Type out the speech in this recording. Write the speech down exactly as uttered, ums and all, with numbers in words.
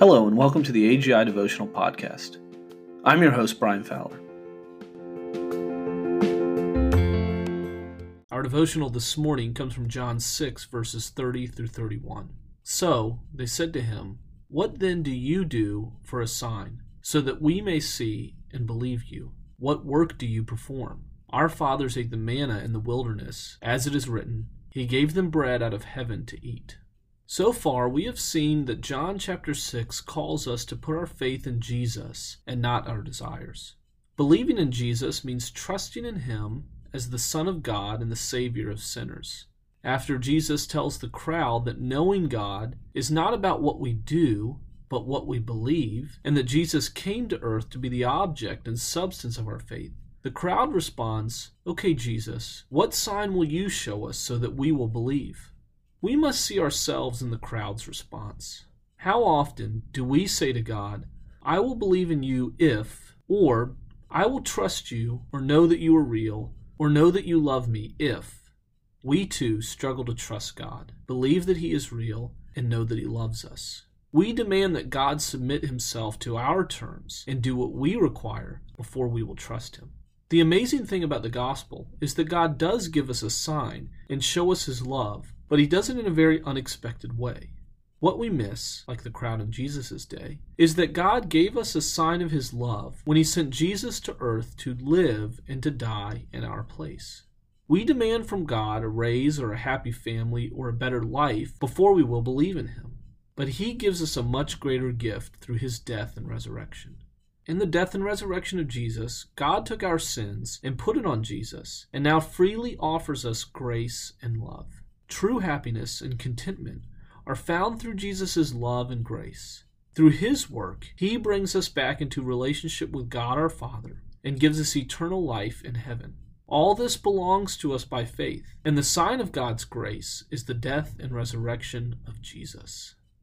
Hello and welcome to the A G I Devotional Podcast. I'm your host, Brian Fowler. Our devotional this morning comes from John six, verses thirty through thirty-one. So they said to him, "What then do you do for a sign, so that we may see and believe you? What work do you perform? Our fathers ate the manna in the wilderness, as it is written, 'He gave them bread out of heaven to eat.'" So far, we have seen that John chapter six calls us to put our faith in Jesus and not our desires. Believing in Jesus means trusting in Him as the Son of God and the Savior of sinners. After Jesus tells the crowd that knowing God is not about what we do, but what we believe, and that Jesus came to earth to be the object and substance of our faith, the crowd responds, "Okay, Jesus, what sign will you show us so that we will believe?" We must see ourselves in the crowd's response. How often do we say to God, "I will believe in you if," or "I will trust you," or "know that you are real," or "know that you love me if"? We too struggle to trust God, believe that He is real, and know that He loves us. We demand that God submit Himself to our terms and do what we require before we will trust Him. The amazing thing about the gospel is that God does give us a sign and show us His love, but He does it in a very unexpected way. What we miss, like the crowd in Jesus' day, is that God gave us a sign of His love when He sent Jesus to earth to live and to die in our place. We demand from God a raise or a happy family or a better life before we will believe in Him, but He gives us a much greater gift through His death and resurrection. In the death and resurrection of Jesus, God took our sins and put it on Jesus, and now freely offers us grace and love. True happiness and contentment are found through Jesus' love and grace. Through His work, He brings us back into relationship with God our Father and gives us eternal life in heaven. All this belongs to us by faith, and the sign of God's grace is the death and resurrection of Jesus.